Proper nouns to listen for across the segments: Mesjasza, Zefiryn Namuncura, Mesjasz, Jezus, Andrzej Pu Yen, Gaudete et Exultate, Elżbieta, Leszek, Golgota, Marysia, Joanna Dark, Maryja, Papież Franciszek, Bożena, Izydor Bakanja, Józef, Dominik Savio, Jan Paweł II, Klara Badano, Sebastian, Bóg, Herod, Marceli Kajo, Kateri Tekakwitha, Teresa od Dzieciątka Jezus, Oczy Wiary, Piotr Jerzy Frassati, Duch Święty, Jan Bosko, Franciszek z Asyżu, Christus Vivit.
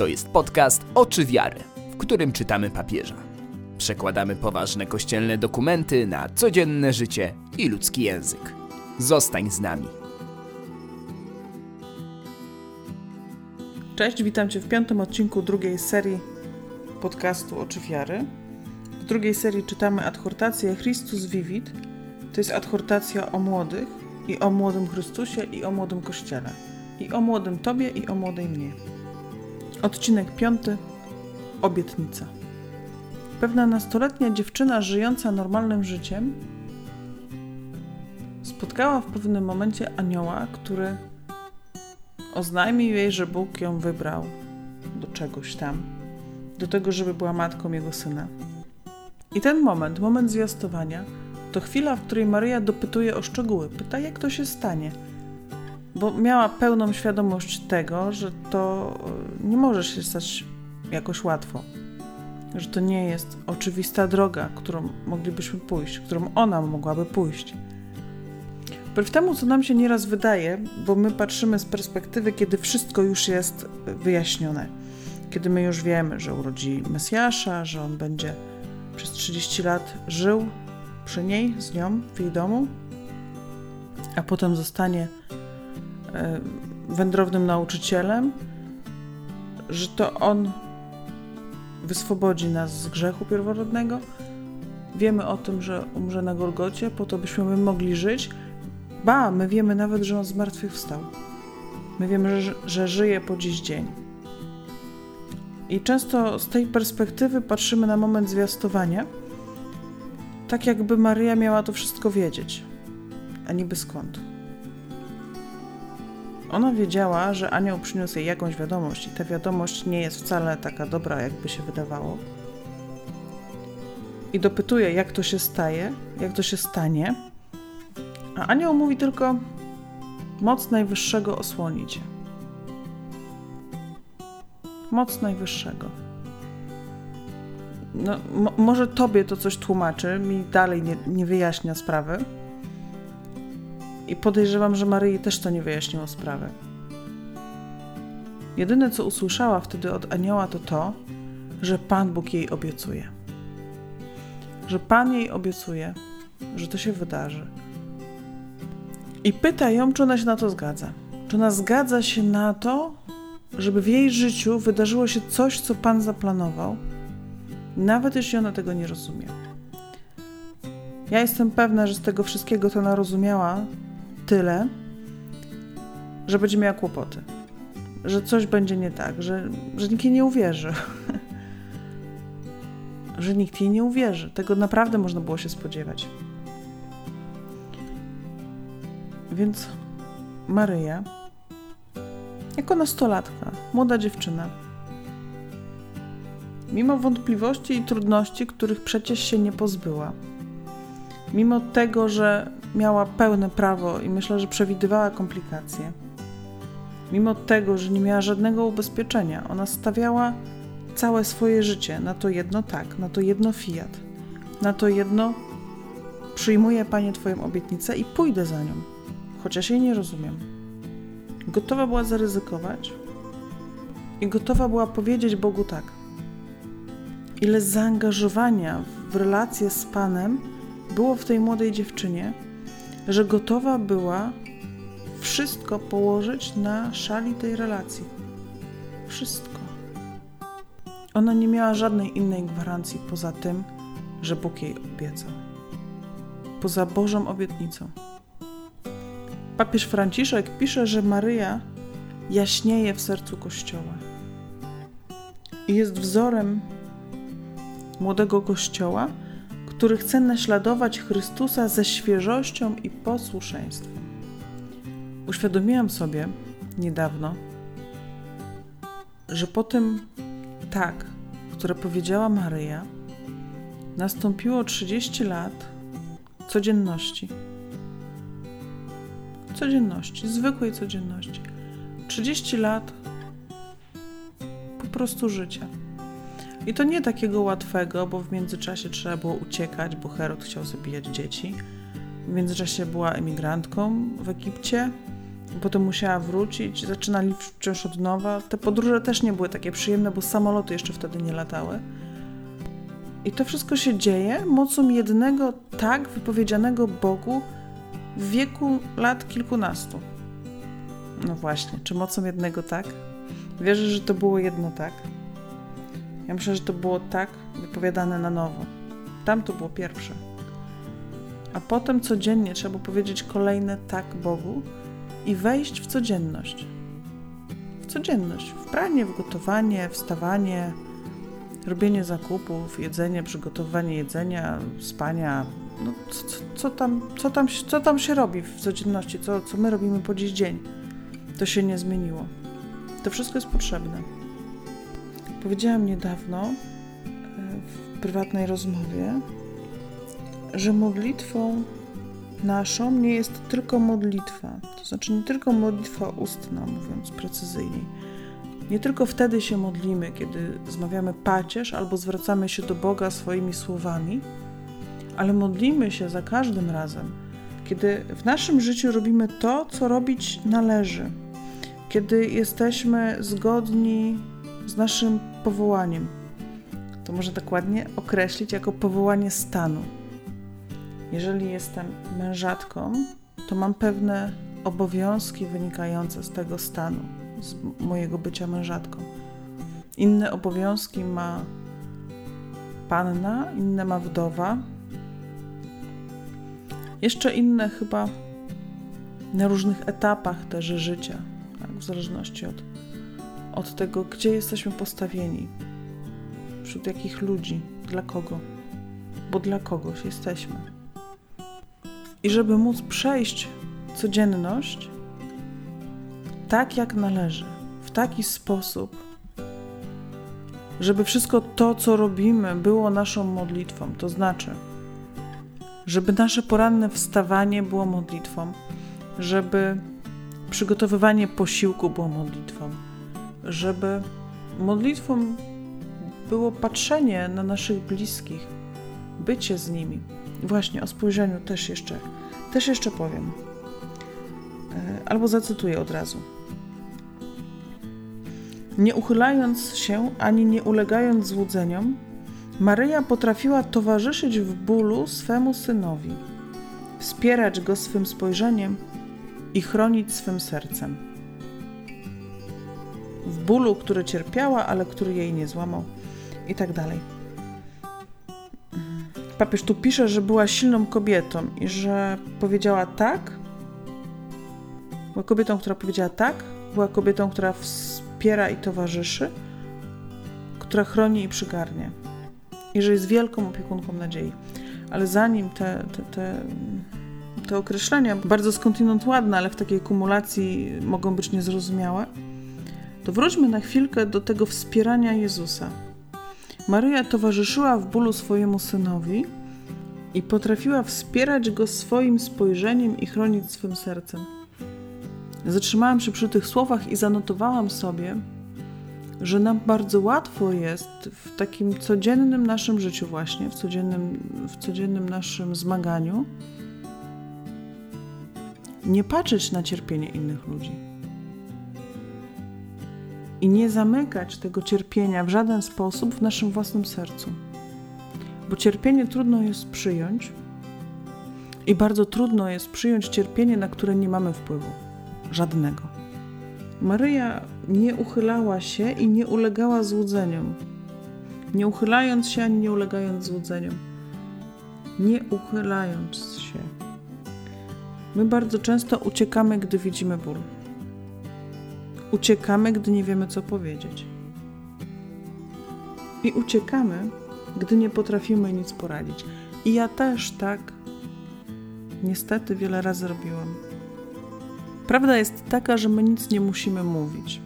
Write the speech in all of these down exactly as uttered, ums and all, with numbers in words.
To jest podcast Oczy Wiary, w którym czytamy papieża. Przekładamy poważne kościelne dokumenty na codzienne życie i ludzki język. Zostań z nami. Cześć, witam Cię w piątym odcinku drugiej serii podcastu Oczy Wiary. W drugiej serii czytamy adhortację Christus Vivit. To jest adhortacja o młodych i o młodym Chrystusie i o młodym Kościele. I o młodym Tobie i o młodej mnie. Odcinek piąty. Obietnica. Pewna nastoletnia dziewczyna żyjąca normalnym życiem spotkała w pewnym momencie anioła, który oznajmił jej, że Bóg ją wybrał do czegoś tam, do tego, żeby była matką jego syna. I ten moment, moment zwiastowania, to chwila, w której Maryja dopytuje o szczegóły, pyta, jak to się stanie, bo miała pełną świadomość tego, że to nie może się stać jakoś łatwo, że to nie jest oczywista droga, którą moglibyśmy pójść, którą ona mogłaby pójść. Wbrew temu, co nam się nieraz wydaje, bo my patrzymy z perspektywy, kiedy wszystko już jest wyjaśnione, kiedy my już wiemy, że urodzi Mesjasza, że on będzie przez trzydzieści lat żył przy niej, z nią, w jej domu, a potem zostanie wędrownym nauczycielem, że to on wyswobodzi nas z grzechu pierworodnego. Wiemy o tym, że umrze na Golgocie, po to byśmy my mogli żyć. Ba, my wiemy nawet, że on zmartwychwstał. My wiemy, że, że żyje po dziś dzień. I często z tej perspektywy patrzymy na moment zwiastowania, tak jakby Maryja miała to wszystko wiedzieć, a niby skąd. Ona wiedziała, że anioł przyniósł jej jakąś wiadomość i ta wiadomość nie jest wcale taka dobra, jakby się wydawało. I dopytuje, jak to się staje, jak to się stanie, a anioł mówi tylko: moc Najwyższego osłoni cię. Moc Najwyższego. No, mo- może tobie to coś tłumaczy, mi dalej nie, nie wyjaśnia sprawy. I podejrzewam, że Maryi też to nie wyjaśniło sprawy. Jedyne, co usłyszała wtedy od anioła, to to, że Pan Bóg jej obiecuje. Że Pan jej obiecuje, że to się wydarzy. I pyta ją, czy ona się na to zgadza. Czy ona zgadza się na to, żeby w jej życiu wydarzyło się coś, co Pan zaplanował, nawet jeśli ona tego nie rozumie. Ja jestem pewna, że z tego wszystkiego to ona rozumiała tyle, że będzie miała kłopoty, że coś będzie nie tak, że, że nikt jej nie uwierzy. Że nikt jej nie uwierzy. Tego naprawdę można było się spodziewać. Więc Maryja, jako nastolatka, młoda dziewczyna, mimo wątpliwości i trudności, których przecież się nie pozbyła, mimo tego, że miała pełne prawo i myślę, że przewidywała komplikacje, mimo tego, że nie miała żadnego ubezpieczenia, ona stawiała całe swoje życie na to jedno tak, na to jedno fiat, na to jedno przyjmuję, Panie, Twoją obietnicę i pójdę za nią, chociaż jej nie rozumiem. Gotowa była zaryzykować i gotowa była powiedzieć Bogu tak. Ile zaangażowania w relacje z Panem było w tej młodej dziewczynie, że gotowa była wszystko położyć na szali tej relacji. Wszystko. Ona nie miała żadnej innej gwarancji poza tym, że Bóg jej obiecał. Poza Bożą obietnicą. Papież Franciszek pisze, że Maryja jaśnieje w sercu Kościoła i jest wzorem młodego Kościoła, który chce naśladować Chrystusa ze świeżością i posłuszeństwem. Uświadomiłam sobie niedawno, że po tym tak, które powiedziała Maryja, nastąpiło trzydzieści lat codzienności. Codzienności, zwykłej codzienności. trzydzieści lat po prostu życia. I to nie takiego łatwego, bo w międzyczasie trzeba było uciekać, bo Herod chciał zabijać dzieci. W międzyczasie była emigrantką w Egipcie, potem musiała wrócić, zaczynali wciąż od nowa. Te podróże też nie były takie przyjemne, bo samoloty jeszcze wtedy nie latały. I to wszystko się dzieje mocą jednego tak wypowiedzianego Bogu w wieku lat kilkunastu. No właśnie, czy mocą jednego tak? Wierzę, że to było jedno tak. Ja myślę, że to było tak wypowiadane na nowo. Tam to było pierwsze. A potem codziennie trzeba było powiedzieć kolejne tak Bogu i wejść w codzienność. W codzienność. W pranie, w gotowanie, wstawanie, robienie zakupów, jedzenie, przygotowanie jedzenia, spania. No, co, co, tam, co, tam, co tam się robi w codzienności? Co, co my robimy po dziś dzień? To się nie zmieniło. To wszystko jest potrzebne. Powiedziałam niedawno w prywatnej rozmowie, że modlitwą naszą nie jest tylko modlitwa. To znaczy nie tylko modlitwa ustna, mówiąc precyzyjniej. Nie tylko wtedy się modlimy, kiedy zmawiamy pacierz albo zwracamy się do Boga swoimi słowami, ale modlimy się za każdym razem, kiedy w naszym życiu robimy to, co robić należy, kiedy jesteśmy zgodni z naszym powołaniem. To można tak ładnie określić jako powołanie stanu. Jeżeli jestem mężatką, to mam pewne obowiązki wynikające z tego stanu, z mojego bycia mężatką. Inne obowiązki ma panna, inne ma wdowa. Jeszcze inne chyba na różnych etapach też życia, tak, w zależności od, od tego, gdzie jesteśmy postawieni, wśród jakich ludzi, dla kogo, bo dla kogoś jesteśmy. I żeby móc przejść codzienność tak jak należy, w taki sposób, żeby wszystko to, co robimy, było naszą modlitwą, to znaczy, żeby nasze poranne wstawanie było modlitwą, żeby przygotowywanie posiłku było modlitwą, żeby modlitwą było patrzenie na naszych bliskich, bycie z nimi. Właśnie o spojrzeniu też jeszcze, też jeszcze powiem. Albo zacytuję od razu. Nie uchylając się, ani nie ulegając złudzeniom, Maryja potrafiła towarzyszyć w bólu swemu synowi, wspierać go swym spojrzeniem i chronić swym sercem. W bólu, który cierpiała, ale który jej nie złamał, i tak dalej. Papież tu pisze, że była silną kobietą i że powiedziała tak. Była kobietą, która powiedziała tak. Była kobietą, która wspiera i towarzyszy, która chroni i przygarnie. I że jest wielką opiekunką nadziei. Ale zanim te, te, te, te określenia, bardzo skądinąd ładne, ale w takiej kumulacji mogą być niezrozumiałe, to wróćmy na chwilkę do tego wspierania Jezusa. Maryja towarzyszyła w bólu swojemu synowi i potrafiła wspierać go swoim spojrzeniem i chronić swym sercem. Zatrzymałam się przy tych słowach i zanotowałam sobie, że nam bardzo łatwo jest w takim codziennym naszym życiu właśnie, w codziennym, w codziennym naszym zmaganiu nie patrzeć na cierpienie innych ludzi i nie zamykać tego cierpienia w żaden sposób w naszym własnym sercu. Bo cierpienie trudno jest przyjąć i bardzo trudno jest przyjąć cierpienie, na które nie mamy wpływu żadnego. Maryja nie uchylała się i nie ulegała złudzeniom. Nie uchylając się, ani nie ulegając złudzeniom. Nie uchylając się. My bardzo często uciekamy, gdy widzimy ból. Uciekamy, gdy nie wiemy, co powiedzieć. I uciekamy, gdy nie potrafimy nic poradzić. I ja też tak niestety wiele razy robiłam. Prawda jest taka, że my nic nie musimy mówić.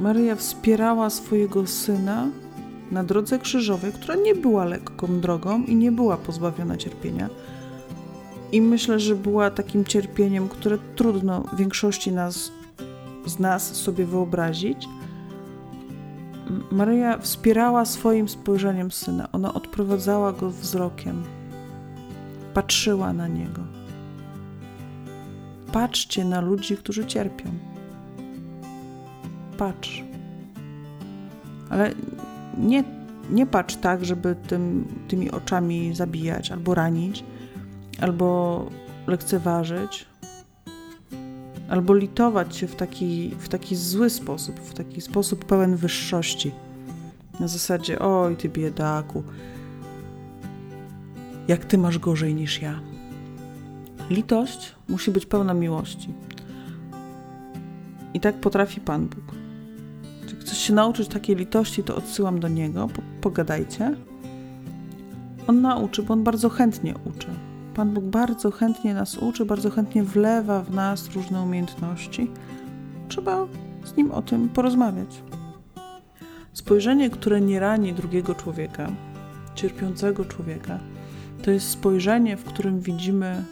Maryja wspierała swojego syna na drodze krzyżowej, która nie była lekką drogą i nie była pozbawiona cierpienia. I myślę, że była takim cierpieniem, które trudno większości nas, z nas sobie wyobrazić. Maryja wspierała swoim spojrzeniem syna. Ona odprowadzała go wzrokiem. Patrzyła na niego. Patrzcie na ludzi, którzy cierpią. Patrz. Ale nie, nie patrz tak, żeby tym, tymi oczami zabijać, albo ranić, albo lekceważyć, albo litować się w taki, w taki zły sposób, w taki sposób pełen wyższości. Na zasadzie, oj ty biedaku, jak ty masz gorzej niż ja. Litość musi być pełna miłości. I tak potrafi Pan Bóg. Jeśli chcesz się nauczyć takiej litości, to odsyłam do Niego, pogadajcie. On nauczy, bo On bardzo chętnie uczy. Pan Bóg bardzo chętnie nas uczy, bardzo chętnie wlewa w nas różne umiejętności. Trzeba z Nim o tym porozmawiać. Spojrzenie, które nie rani drugiego człowieka, cierpiącego człowieka, to jest spojrzenie, w którym widzimy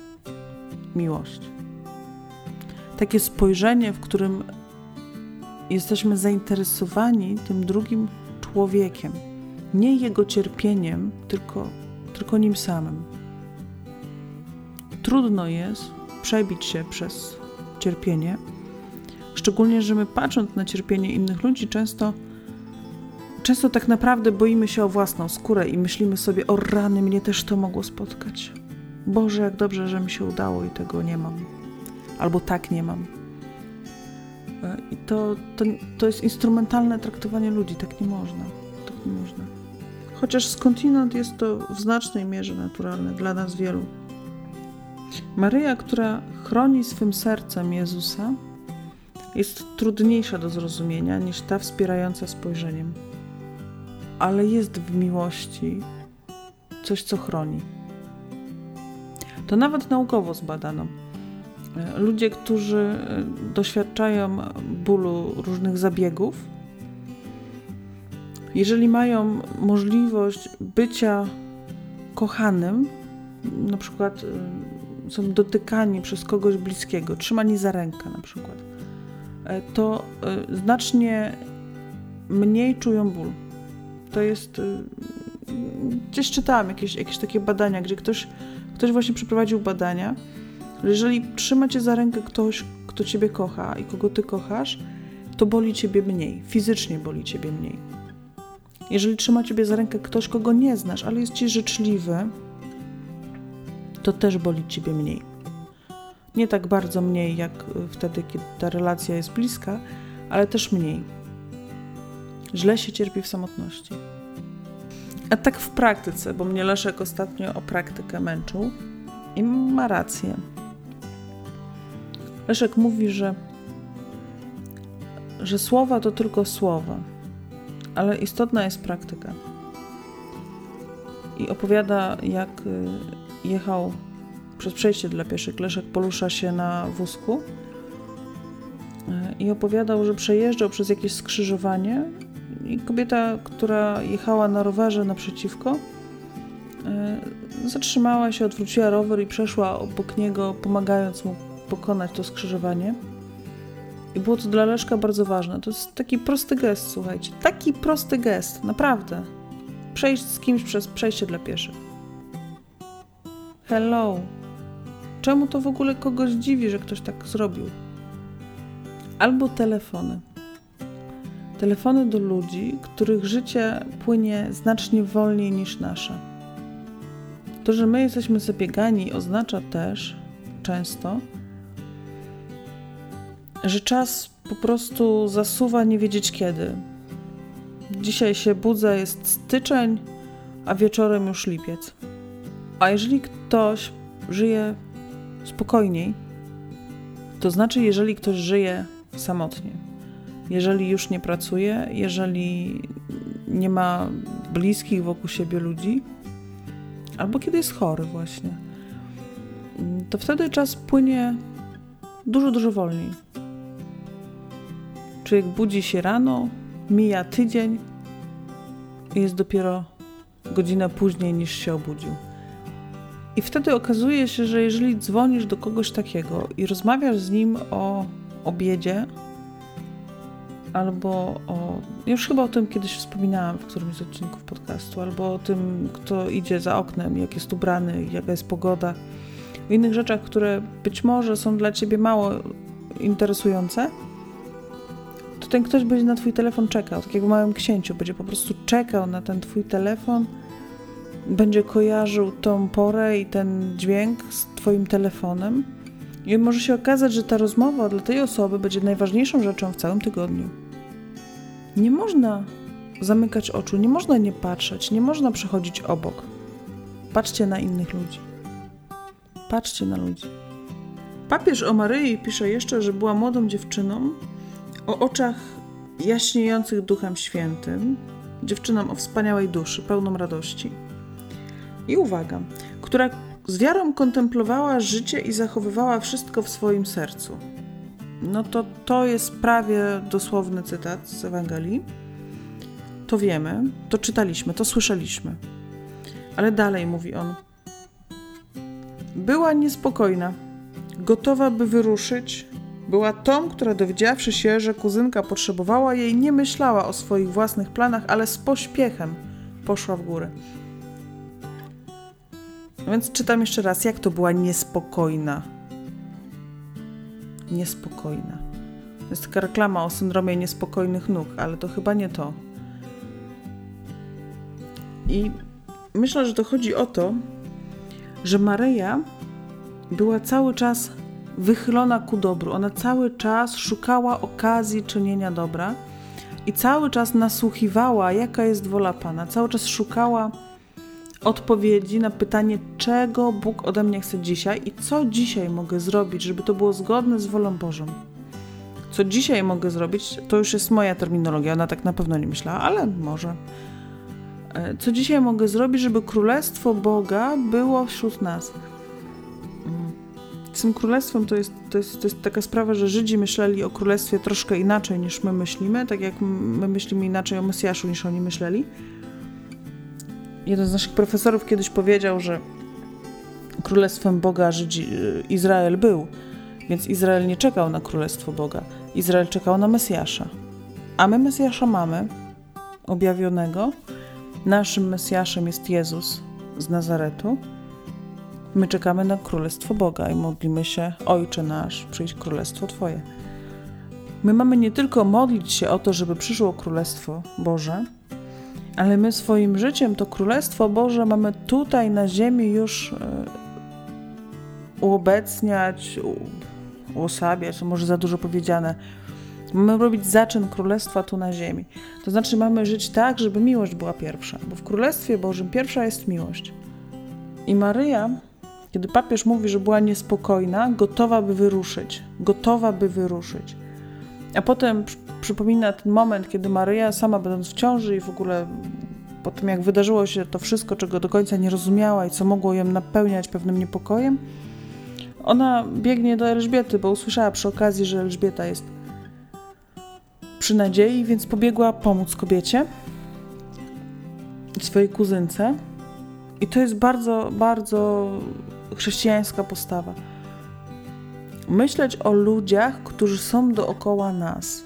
miłość. Takie spojrzenie, w którym jesteśmy zainteresowani tym drugim człowiekiem. Nie jego cierpieniem, tylko, tylko nim samym. Trudno jest przebić się przez cierpienie. Szczególnie, że my patrząc na cierpienie innych ludzi, często Często tak naprawdę boimy się o własną skórę i myślimy sobie, o rany, mnie też to mogło spotkać. Boże, jak dobrze, że mi się udało i tego nie mam. Albo tak nie mam. I to, to, to jest instrumentalne traktowanie ludzi. Tak nie można. Tak nie można. Chociaż skądinąd jest to w znacznej mierze naturalne dla nas wielu. Maryja, która chroni swym sercem Jezusa, jest trudniejsza do zrozumienia niż ta wspierająca spojrzeniem. Ale jest w miłości coś, co chroni. To nawet naukowo zbadano. Ludzie, którzy doświadczają bólu różnych zabiegów, jeżeli mają możliwość bycia kochanym, na przykład są dotykani przez kogoś bliskiego, trzymani za rękę na przykład, to znacznie mniej czują ból. To jest, gdzieś czytałam jakieś, jakieś takie badania, gdzie ktoś, ktoś właśnie przeprowadził badania. Jeżeli trzyma cię za rękę ktoś, kto ciebie kocha i kogo ty kochasz, to boli ciebie mniej, fizycznie boli ciebie mniej. Jeżeli trzyma ciebie za rękę ktoś, kogo nie znasz, ale jest ci życzliwy, to też boli ciebie mniej. Nie tak bardzo mniej, jak wtedy, kiedy ta relacja jest bliska, ale też mniej. Źle się cierpi w samotności. A tak w praktyce, bo mnie Leszek ostatnio o praktykę męczył i ma rację. Leszek mówi, że, że słowa to tylko słowa, ale istotna jest praktyka. I opowiada, jak jechał przez przejście dla pieszych. Leszek porusza się na wózku i opowiadał, że przejeżdżał przez jakieś skrzyżowanie i kobieta, która jechała na rowerze naprzeciwko, zatrzymała się, odwróciła rower i przeszła obok niego, pomagając mu pokonać to skrzyżowanie. I było to dla Leszka bardzo ważne. To jest taki prosty gest, słuchajcie. Taki prosty gest, naprawdę. Przejść z kimś przez przejście dla pieszych. Hello. Czemu to w ogóle kogoś dziwi, że ktoś tak zrobił? Albo telefony. Telefony do ludzi, których życie płynie znacznie wolniej niż nasze. To, że my jesteśmy zabiegani, oznacza też często, że czas po prostu zasuwa nie wiedzieć kiedy. Dzisiaj się budzę, jest styczeń, a wieczorem już lipiec. A jeżeli ktoś żyje spokojniej, to znaczy, jeżeli ktoś żyje samotnie. Jeżeli już nie pracuje, jeżeli nie ma bliskich wokół siebie ludzi, albo kiedy jest chory właśnie, to wtedy czas płynie dużo, dużo wolniej. Człowiek budzi się rano, mija tydzień i jest dopiero godzina później niż się obudził. I wtedy okazuje się, że jeżeli dzwonisz do kogoś takiego i rozmawiasz z nim o obiedzie, albo o... Już chyba o tym kiedyś wspominałam w którymś z odcinków podcastu, albo o tym, kto idzie za oknem, jak jest ubrany, jaka jest pogoda, w innych rzeczach, które być może są dla ciebie mało interesujące, to ten ktoś będzie na twój telefon czekał, tak jak w Małym Księciu, będzie po prostu czekał na ten twój telefon, będzie kojarzył tą porę i ten dźwięk z twoim telefonem i może się okazać, że ta rozmowa dla tej osoby będzie najważniejszą rzeczą w całym tygodniu. Nie można zamykać oczu, nie można nie patrzeć, nie można przechodzić obok. Patrzcie na innych ludzi. Patrzcie na ludzi. Papież o Maryi pisze jeszcze, że była młodą dziewczyną o oczach jaśniejących Duchem Świętym, dziewczyną o wspaniałej duszy, pełną radości. I uwaga, która z wiarą kontemplowała życie i zachowywała wszystko w swoim sercu. No to to jest prawie dosłowny cytat z Ewangelii. To wiemy, to czytaliśmy, to słyszeliśmy. Ale dalej mówi on. Była niespokojna, gotowa by wyruszyć. Była tą, która dowiedziawszy się, że kuzynka potrzebowała jej, nie myślała o swoich własnych planach, ale z pośpiechem poszła w górę. No więc czytam jeszcze raz, jak to była niespokojna. Niespokojna. Jest taka reklama o syndromie niespokojnych nóg, ale to chyba nie to. I myślę, że to chodzi o to, że Maryja była cały czas wychylona ku dobru. Ona cały czas szukała okazji czynienia dobra i cały czas nasłuchiwała, jaka jest wola Pana. Cały czas szukała odpowiedzi na pytanie, czego Bóg ode mnie chce dzisiaj i co dzisiaj mogę zrobić, żeby to było zgodne z wolą Bożą. Co dzisiaj mogę zrobić, to już jest moja terminologia, ona tak na pewno nie myślała, ale może. Co dzisiaj mogę zrobić, żeby Królestwo Boga było wśród nas? Z tym królestwem to jest, to, jest, to jest taka sprawa, że Żydzi myśleli o królestwie troszkę inaczej niż my myślimy, tak jak my myślimy inaczej o Mesjaszu niż oni myśleli. Jeden z naszych profesorów kiedyś powiedział, że królestwem Boga Żydzi, Izrael był, więc Izrael nie czekał na królestwo Boga. Izrael czekał na Mesjasza. A my Mesjasza mamy, objawionego. Naszym Mesjaszem jest Jezus z Nazaretu. My czekamy na Królestwo Boga i modlimy się, Ojcze nasz, przyjdź Królestwo Twoje. My mamy nie tylko modlić się o to, żeby przyszło Królestwo Boże, ale my swoim życiem to Królestwo Boże mamy tutaj na ziemi już uobecniać, uosabiać, to może za dużo powiedziane. Mamy robić zaczyn Królestwa tu na ziemi. To znaczy mamy żyć tak, żeby miłość była pierwsza, bo w Królestwie Bożym pierwsza jest miłość. I Maryja, kiedy papież mówi, że była niespokojna, gotowa by wyruszyć, gotowa by wyruszyć. A potem przypomina ten moment, kiedy Maryja, sama będąc w ciąży i w ogóle po tym, jak wydarzyło się to wszystko, czego do końca nie rozumiała i co mogło ją napełniać pewnym niepokojem, ona biegnie do Elżbiety, bo usłyszała przy okazji, że Elżbieta jest przy nadziei, więc pobiegła pomóc kobiecie, swojej kuzynce. I to jest bardzo, bardzo chrześcijańska postawa. Myśleć o ludziach, którzy są dookoła nas.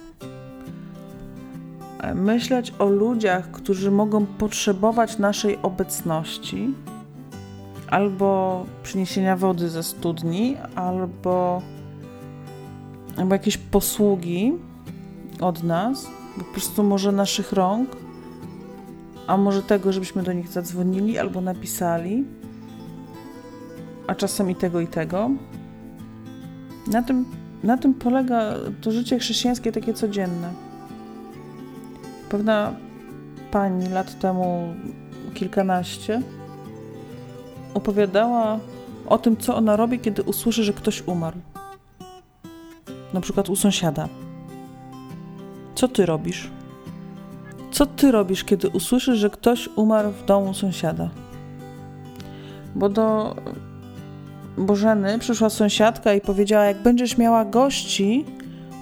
Myśleć o ludziach, którzy mogą potrzebować naszej obecności, albo przyniesienia wody ze studni, albo, albo jakiejś posługi od nas, po prostu może naszych rąk, a może tego, żebyśmy do nich zadzwonili albo napisali, a czasem i tego, i tego. Na tym, na tym polega to życie chrześcijańskie takie codzienne. Pewna pani lat temu kilkanaście opowiadała o tym, co ona robi, kiedy usłyszy, że ktoś umarł. Na przykład u sąsiada. Co ty robisz? Co ty robisz, kiedy usłyszysz, że ktoś umarł w domu sąsiada? Bo do Bożeny przyszła sąsiadka i powiedziała, jak będziesz miała gości,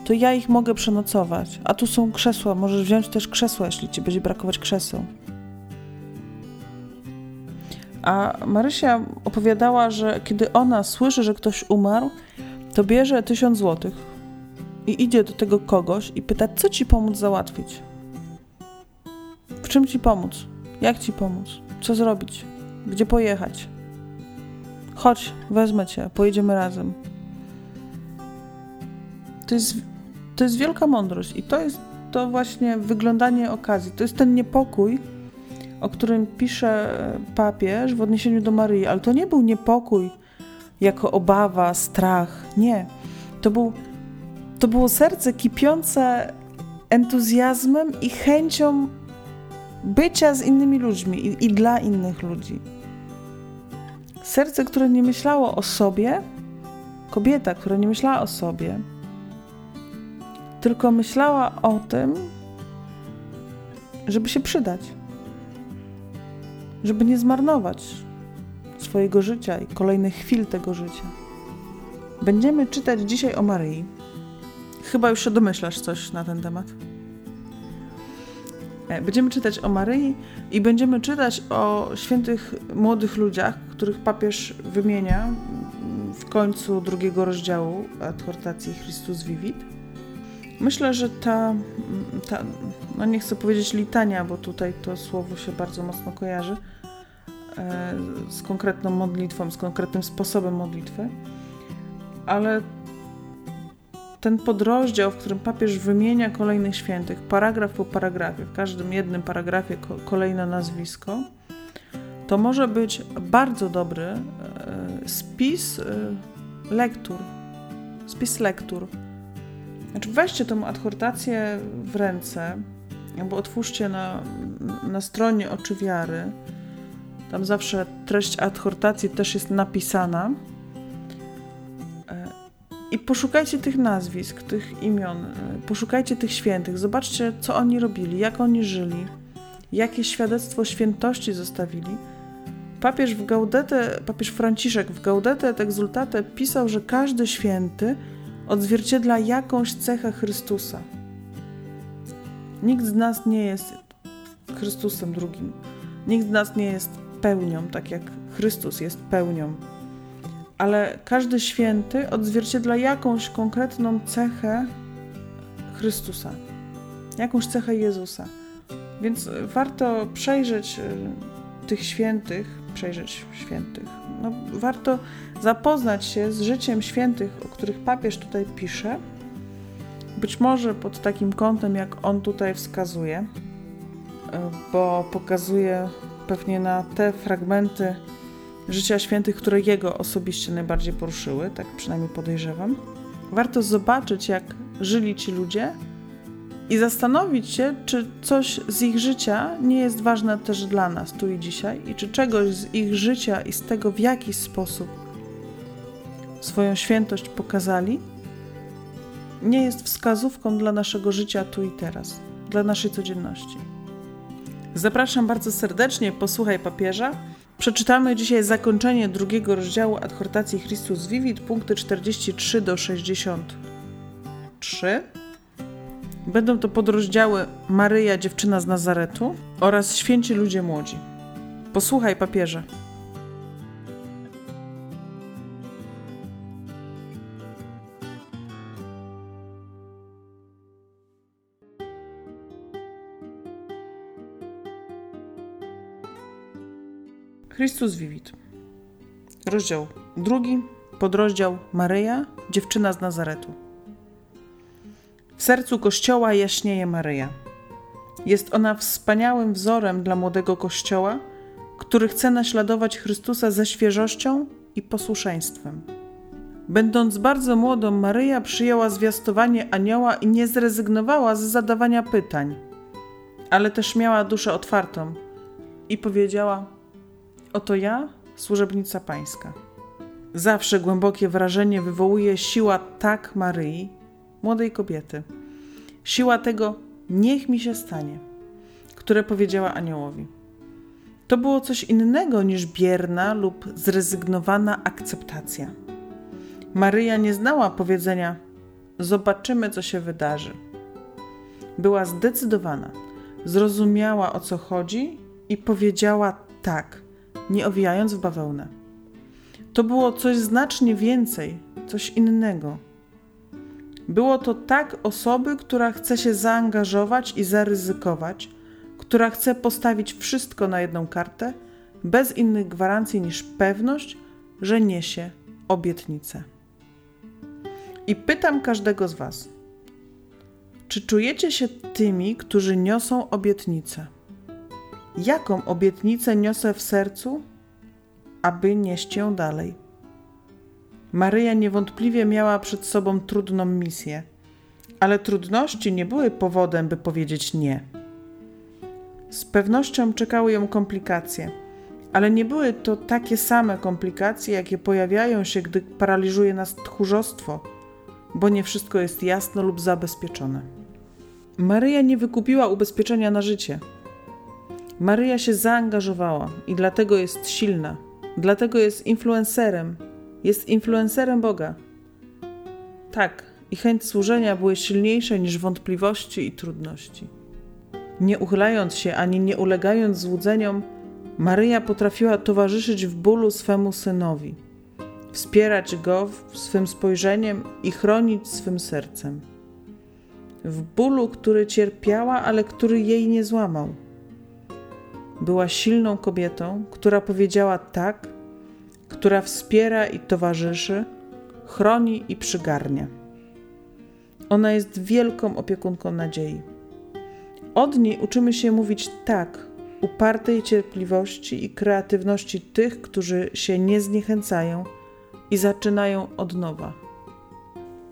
to ja ich mogę przenocować. A tu są krzesła, możesz wziąć też krzesła, jeśli ci będzie brakować krzeseł. A Marysia opowiadała, że kiedy ona słyszy, że ktoś umarł, to bierze tysiąc złotych i idzie do tego kogoś i pyta, co ci pomóc załatwić? W czym ci pomóc? Jak ci pomóc? Co zrobić? Gdzie pojechać? Chodź, wezmę cię, pojedziemy razem. To jest, to jest wielka mądrość i to jest to właśnie wyglądanie okazji. To jest ten niepokój, o którym pisze papież w odniesieniu do Maryi, ale to nie był niepokój jako obawa, strach. Nie. To był, to było serce kipiące entuzjazmem i chęcią bycia z innymi ludźmi i, i dla innych ludzi. Serce, które nie myślało o sobie, kobieta, która nie myślała o sobie, tylko myślała o tym, żeby się przydać, żeby nie zmarnować swojego życia i kolejnych chwil tego życia. Będziemy czytać dzisiaj o Maryi. Chyba już się domyślasz coś na ten temat. Będziemy czytać o Maryi i będziemy czytać o świętych młodych ludziach, których papież wymienia w końcu drugiego rozdziału adhortacji Christus Vivit. Myślę, że ta, ta, no nie chcę powiedzieć litania, bo tutaj to słowo się bardzo mocno kojarzy z konkretną modlitwą, z konkretnym sposobem modlitwy, ale ten podrozdział, w którym papież wymienia kolejnych świętych, paragraf po paragrafie, w każdym jednym paragrafie kolejne nazwisko, to może być bardzo dobry spis lektur. Spis lektur. Znaczy weźcie tą adhortację w ręce, albo otwórzcie na, na stronie Oczy Wiary. Tam zawsze treść adhortacji też jest napisana. I poszukajcie tych nazwisk, tych imion, poszukajcie tych świętych, zobaczcie, co oni robili, jak oni żyli, jakie świadectwo świętości zostawili. Papież w Gaudete, papież Franciszek w Gaudete et Exultate pisał, że każdy święty odzwierciedla jakąś cechę Chrystusa. Nikt z nas nie jest Chrystusem drugim. Nikt z nas nie jest pełnią, tak jak Chrystus jest pełnią. Ale każdy święty odzwierciedla jakąś konkretną cechę Chrystusa, jakąś cechę Jezusa. Więc warto przejrzeć tych świętych, przejrzeć świętych. No, warto zapoznać się z życiem świętych, o których papież tutaj pisze, być może pod takim kątem, jak on tutaj wskazuje, bo pokazuje pewnie na te fragmenty życia świętych, które jego osobiście najbardziej poruszyły, tak przynajmniej podejrzewam. Warto zobaczyć, jak żyli ci ludzie i zastanowić się, czy coś z ich życia nie jest ważne też dla nas tu i dzisiaj i czy czegoś z ich życia i z tego, w jaki sposób swoją świętość pokazali, nie jest wskazówką dla naszego życia tu i teraz, dla naszej codzienności. Zapraszam bardzo serdecznie, posłuchaj papieża. Przeczytamy dzisiaj zakończenie drugiego rozdziału adhortacji Christus Vivit, punkty czterdziesty trzeci do sześćdziesiątego trzeciego. Będą to podrozdziały Maryja, dziewczyna z Nazaretu oraz święci ludzie młodzi. Posłuchaj papieża. Christus Vivit. Rozdział drugi, podrozdział Maryja, dziewczyna z Nazaretu. W sercu Kościoła jaśnieje Maryja. Jest ona wspaniałym wzorem dla młodego Kościoła, który chce naśladować Chrystusa ze świeżością i posłuszeństwem. Będąc bardzo młodą, Maryja przyjęła zwiastowanie anioła i nie zrezygnowała z zadawania pytań, ale też miała duszę otwartą i powiedziała: oto ja, służebnica pańska. Zawsze głębokie wrażenie wywołuje siła tak Maryi, młodej kobiety. Siła tego niech mi się stanie, które powiedziała aniołowi. To było coś innego niż bierna lub zrezygnowana akceptacja. Maryja nie znała powiedzenia: zobaczymy, co się wydarzy. Była zdecydowana, zrozumiała, o co chodzi i powiedziała tak, nie owijając w bawełnę. To było coś znacznie więcej, coś innego. Było to tak osoby, która chce się zaangażować i zaryzykować, która chce postawić wszystko na jedną kartę, bez innych gwarancji niż pewność, że niesie obietnicę. I pytam każdego z was, czy czujecie się tymi, którzy niosą obietnicę? Jaką obietnicę niosę w sercu, aby nieść ją dalej? Maryja niewątpliwie miała przed sobą trudną misję, ale trudności nie były powodem, by powiedzieć nie. Z pewnością czekały ją komplikacje, ale nie były to takie same komplikacje, jakie pojawiają się, gdy paraliżuje nas tchórzostwo, bo nie wszystko jest jasno lub zabezpieczone. Maryja nie wykupiła ubezpieczenia na życie. Maryja się zaangażowała i dlatego jest silna, dlatego jest influencerem, jest influencerem Boga. Tak, i chęć służenia były silniejsze niż wątpliwości i trudności. Nie uchylając się ani nie ulegając złudzeniom, Maryja potrafiła towarzyszyć w bólu swemu synowi, wspierać go swym spojrzeniem i chronić swym sercem. W bólu, który cierpiała, ale który jej nie złamał. Była silną kobietą, która powiedziała tak, która wspiera i towarzyszy, chroni i przygarnia. Ona jest wielką opiekunką nadziei. Od niej uczymy się mówić tak, upartej cierpliwości i kreatywności tych, którzy się nie zniechęcają i zaczynają od nowa.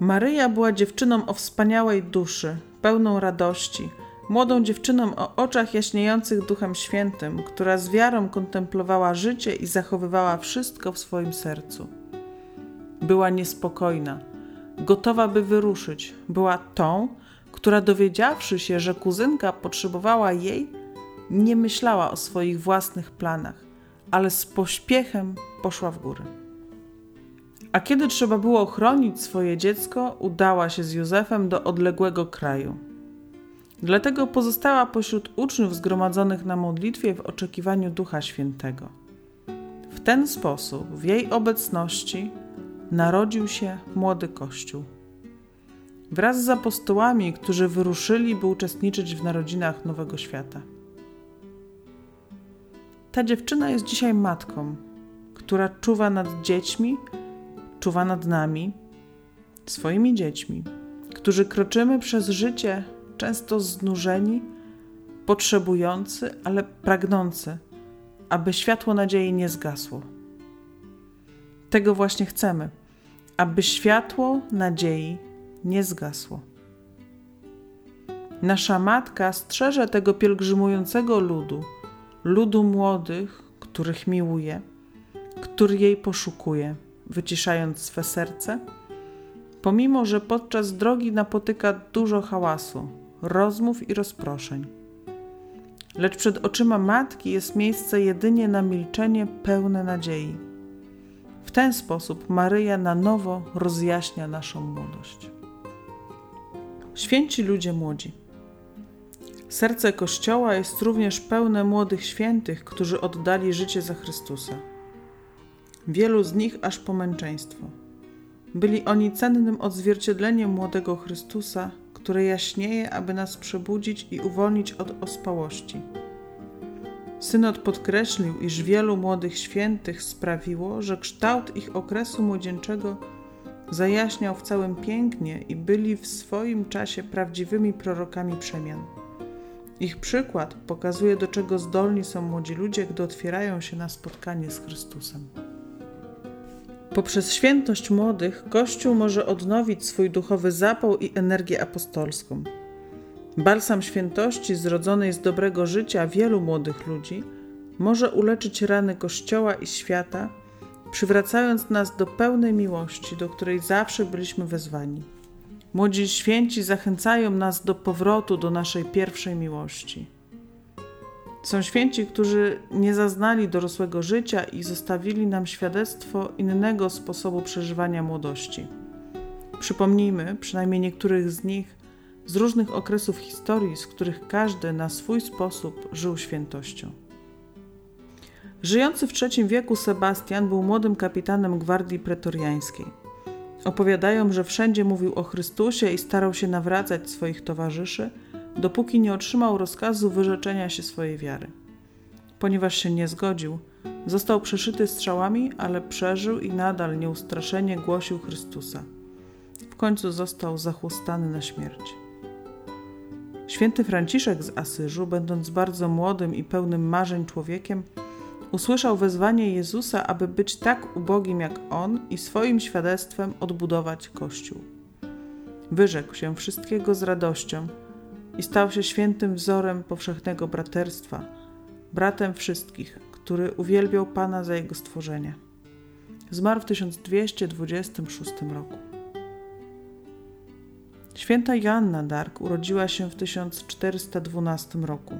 Maryja była dziewczyną o wspaniałej duszy, pełną radości, młodą dziewczyną o oczach jaśniejących Duchem Świętym, która z wiarą kontemplowała życie i zachowywała wszystko w swoim sercu. Była niespokojna, gotowa by wyruszyć, była tą, która dowiedziawszy się, że kuzynka potrzebowała jej, nie myślała o swoich własnych planach, ale z pośpiechem poszła w górę. A kiedy trzeba było ochronić swoje dziecko, udała się z Józefem do odległego kraju. Dlatego pozostała pośród uczniów zgromadzonych na modlitwie w oczekiwaniu Ducha Świętego. W ten sposób, w jej obecności, narodził się młody Kościół. Wraz z apostołami, którzy wyruszyli, by uczestniczyć w narodzinach Nowego Świata. Ta dziewczyna jest dzisiaj matką, która czuwa nad dziećmi, czuwa nad nami, swoimi dziećmi, którzy kroczymy przez życie często znużeni, potrzebujący, ale pragnący, aby światło nadziei nie zgasło. Tego właśnie chcemy, aby światło nadziei nie zgasło. Nasza Matka strzeże tego pielgrzymującego ludu, ludu młodych, których miłuje, który jej poszukuje, wyciszając swe serce, pomimo że podczas drogi napotyka dużo hałasu, rozmów i rozproszeń. Lecz przed oczyma Matki jest miejsce jedynie na milczenie pełne nadziei. W ten sposób Maryja na nowo rozjaśnia naszą młodość. Święci ludzie młodzi. Serce Kościoła jest również pełne młodych świętych, którzy oddali życie za Chrystusa. Wielu z nich aż po męczeństwo. Byli oni cennym odzwierciedleniem młodego Chrystusa, który jaśnieje, aby nas przebudzić i uwolnić od ospałości. Synod podkreślił, iż wielu młodych świętych sprawiło, że kształt ich okresu młodzieńczego zajaśniał w całym pięknie i byli w swoim czasie prawdziwymi prorokami przemian. Ich przykład pokazuje, do czego zdolni są młodzi ludzie, gdy otwierają się na spotkanie z Chrystusem. Poprzez świętość młodych Kościół może odnowić swój duchowy zapał i energię apostolską. Balsam świętości zrodzonej z dobrego życia wielu młodych ludzi może uleczyć rany Kościoła i świata, przywracając nas do pełnej miłości, do której zawsze byliśmy wezwani. Młodzi święci zachęcają nas do powrotu do naszej pierwszej miłości. Są święci, którzy nie zaznali dorosłego życia i zostawili nam świadectwo innego sposobu przeżywania młodości. Przypomnijmy przynajmniej niektórych z nich z różnych okresów historii, z których każdy na swój sposób żył świętością. Żyjący w trzecim wieku Sebastian był młodym kapitanem gwardii pretoriańskiej. Opowiadają, że wszędzie mówił o Chrystusie i starał się nawracać swoich towarzyszy, dopóki nie otrzymał rozkazu wyrzeczenia się swojej wiary. Ponieważ się nie zgodził, Został przeszyty strzałami, ale przeżył i nadal nieustraszenie głosił Chrystusa. W końcu został zachłostany na śmierć. Święty Franciszek z Asyżu, będąc bardzo młodym i pełnym marzeń człowiekiem, usłyszał wezwanie Jezusa, aby być tak ubogim jak On i swoim świadectwem odbudować Kościół. Wyrzekł się wszystkiego z radością i stał się świętym wzorem powszechnego braterstwa, bratem wszystkich, który uwielbiał Pana za Jego stworzenie. Zmarł w tysiąc dwieście dwudziestym szóstym roku. Święta Joanna Dark urodziła się w tysiąc czterysta dwunastym roku.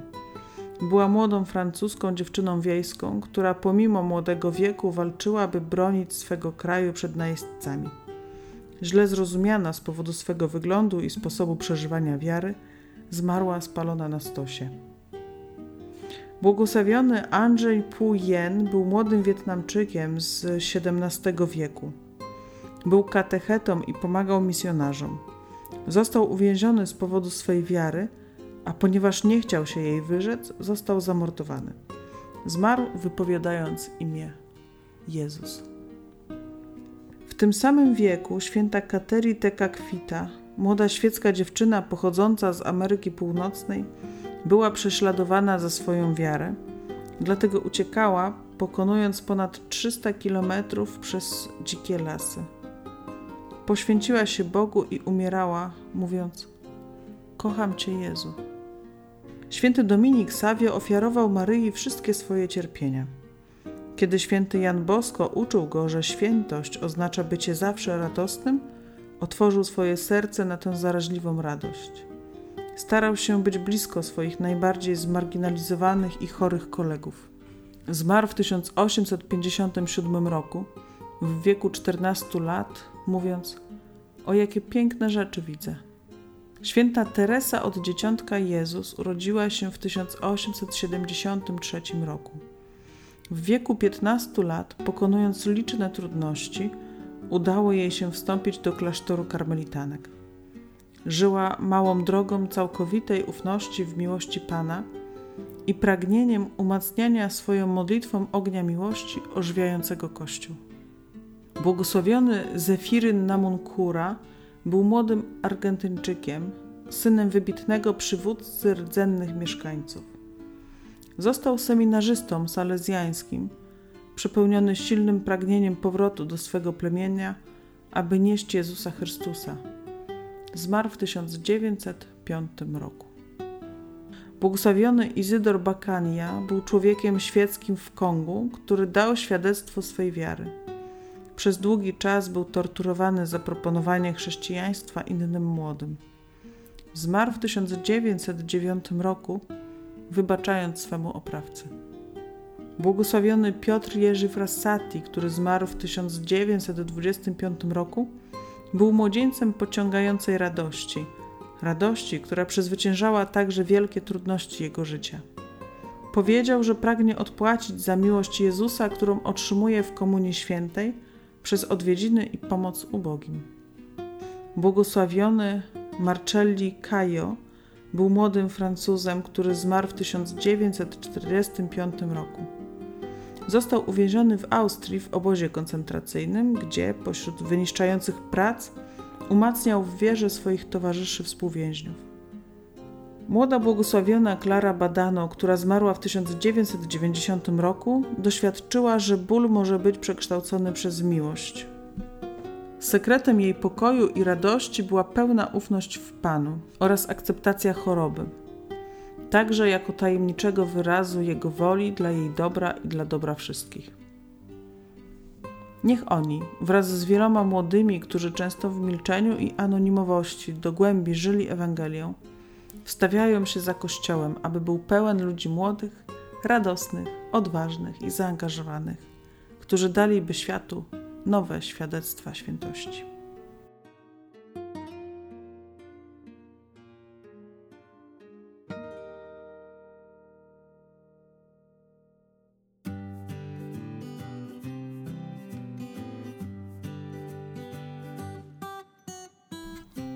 Była młodą francuską dziewczyną wiejską, która pomimo młodego wieku walczyła, by bronić swego kraju przed najeźdźcami. Źle zrozumiana z powodu swego wyglądu i sposobu przeżywania wiary, zmarła spalona na stosie. Błogosławiony Andrzej Pu Yen był młodym Wietnamczykiem z siedemnastego wieku. Był katechetą i pomagał misjonarzom. Został uwięziony z powodu swej wiary, a ponieważ nie chciał się jej wyrzec, został zamordowany. Zmarł wypowiadając imię Jezus. W tym samym wieku święta Kateri Tekakwitha, młoda świecka dziewczyna pochodząca z Ameryki Północnej, była prześladowana za swoją wiarę, dlatego uciekała, pokonując ponad trzysta kilometrów przez dzikie lasy. Poświęciła się Bogu i umierała, mówiąc: kocham Cię, Jezu. Święty Dominik Savio ofiarował Maryi wszystkie swoje cierpienia. Kiedy święty Jan Bosko uczył go, że świętość oznacza bycie zawsze radosnym, otworzył swoje serce na tę zaraźliwą radość. Starał się być blisko swoich najbardziej zmarginalizowanych i chorych kolegów. Zmarł w tysiąc osiemset pięćdziesiątym siódmym roku, w wieku czternastu lat, mówiąc: o jakie piękne rzeczy widzę. Święta Teresa od Dzieciątka Jezus urodziła się w tysiąc osiemset siedemdziesiątym trzecim roku. W wieku piętnastu lat, pokonując liczne trudności, udało jej się wstąpić do klasztoru karmelitanek. Żyła małą drogą całkowitej ufności w miłości Pana i pragnieniem umacniania swoją modlitwą ognia miłości ożywiającego Kościół. Błogosławiony Zefiryn Namuncura był młodym Argentyńczykiem, synem wybitnego przywódcy rdzennych mieszkańców. Został seminarzystą salezjańskim, przepełniony silnym pragnieniem powrotu do swego plemienia, aby nieść Jezusa Chrystusa. Zmarł w tysiąc dziewięćset piątym roku. Błogosławiony Izydor Bakanja był człowiekiem świeckim w Kongu, który dał świadectwo swej wiary. Przez długi czas był torturowany za proponowanie chrześcijaństwa innym młodym. Zmarł w tysiąc dziewięćset dziewiątym roku, wybaczając swemu oprawcy. Błogosławiony Piotr Jerzy Frassati, który zmarł w tysiąc dziewięćset dwudziestym piątym roku, był młodzieńcem pociągającej radości, radości, która przezwyciężała także wielkie trudności jego życia. Powiedział, że pragnie odpłacić za miłość Jezusa, którą otrzymuje w Komunii Świętej, przez odwiedziny i pomoc ubogim. Błogosławiony Marceli Kajo był młodym Francuzem, który zmarł w tysiąc dziewięćset czterdziestym piątym roku. Został uwięziony w Austrii w obozie koncentracyjnym, gdzie pośród wyniszczających prac umacniał w wierze swoich towarzyszy współwięźniów. Młoda błogosławiona Klara Badano, która zmarła w tysiąc dziewięćset dziewięćdziesiątym roku, doświadczyła, że ból może być przekształcony przez miłość. Sekretem jej pokoju i radości była pełna ufność w Panu oraz akceptacja choroby, także jako tajemniczego wyrazu Jego woli dla jej dobra i dla dobra wszystkich. Niech oni, wraz z wieloma młodymi, którzy często w milczeniu i anonimowości do głębi żyli Ewangelią, wstawiają się za Kościołem, aby był pełen ludzi młodych, radosnych, odważnych i zaangażowanych, którzy daliby światu nowe świadectwa świętości.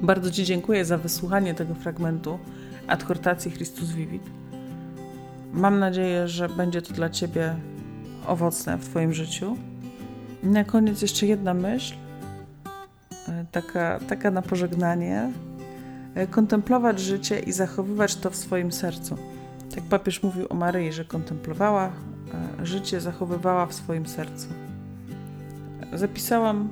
Bardzo Ci dziękuję za wysłuchanie tego fragmentu adhortacji Christus Vivit. Mam nadzieję, że będzie to dla Ciebie owocne w Twoim życiu. I na koniec jeszcze jedna myśl, taka, taka na pożegnanie. Kontemplować życie i zachowywać to w swoim sercu. Tak papież mówił o Maryi, że kontemplowała życie, zachowywała w swoim sercu. Zapisałam,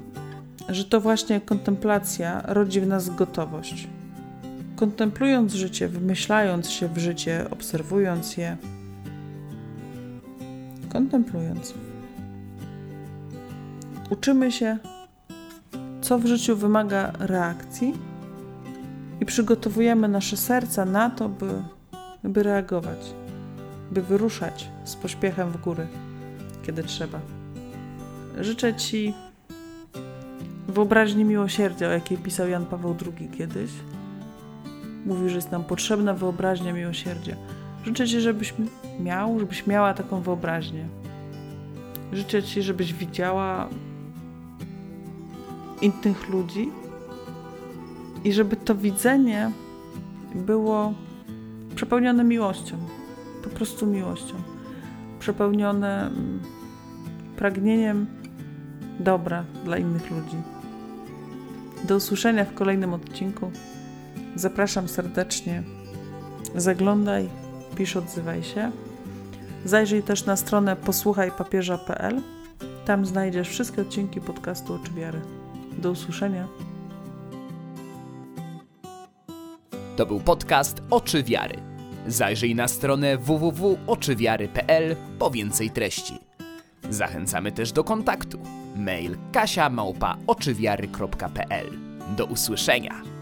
że to właśnie kontemplacja rodzi w nas gotowość. Kontemplując życie, wymyślając się w życie, obserwując je, kontemplując, uczymy się, co w życiu wymaga reakcji i przygotowujemy nasze serca na to, by, by reagować, by wyruszać z pośpiechem w górę, kiedy trzeba. Życzę Ci wyobraźni miłosierdzia, o jakiej pisał Jan Paweł drugi kiedyś. Mówi, że jest nam potrzebna wyobraźnia miłosierdzia. Życzę Ci, żebyś miał, żebyś miała taką wyobraźnię. Życzę Ci, żebyś widziała innych ludzi i żeby to widzenie było przepełnione miłością. Po prostu miłością. Przepełnione pragnieniem dobra dla innych ludzi. Do usłyszenia w kolejnym odcinku. Zapraszam serdecznie. Zaglądaj, pisz, odzywaj się. Zajrzyj też na stronę posłuchaj papieża kropka p l. Tam znajdziesz wszystkie odcinki podcastu Oczy Wiary. Do usłyszenia. To był podcast Oczy Wiary. Zajrzyj na stronę w w w kropka oczy wiary kropka p l po więcej treści. Zachęcamy też do kontaktu. Mail kasia małpa oczy wiary kropka p l. Do usłyszenia.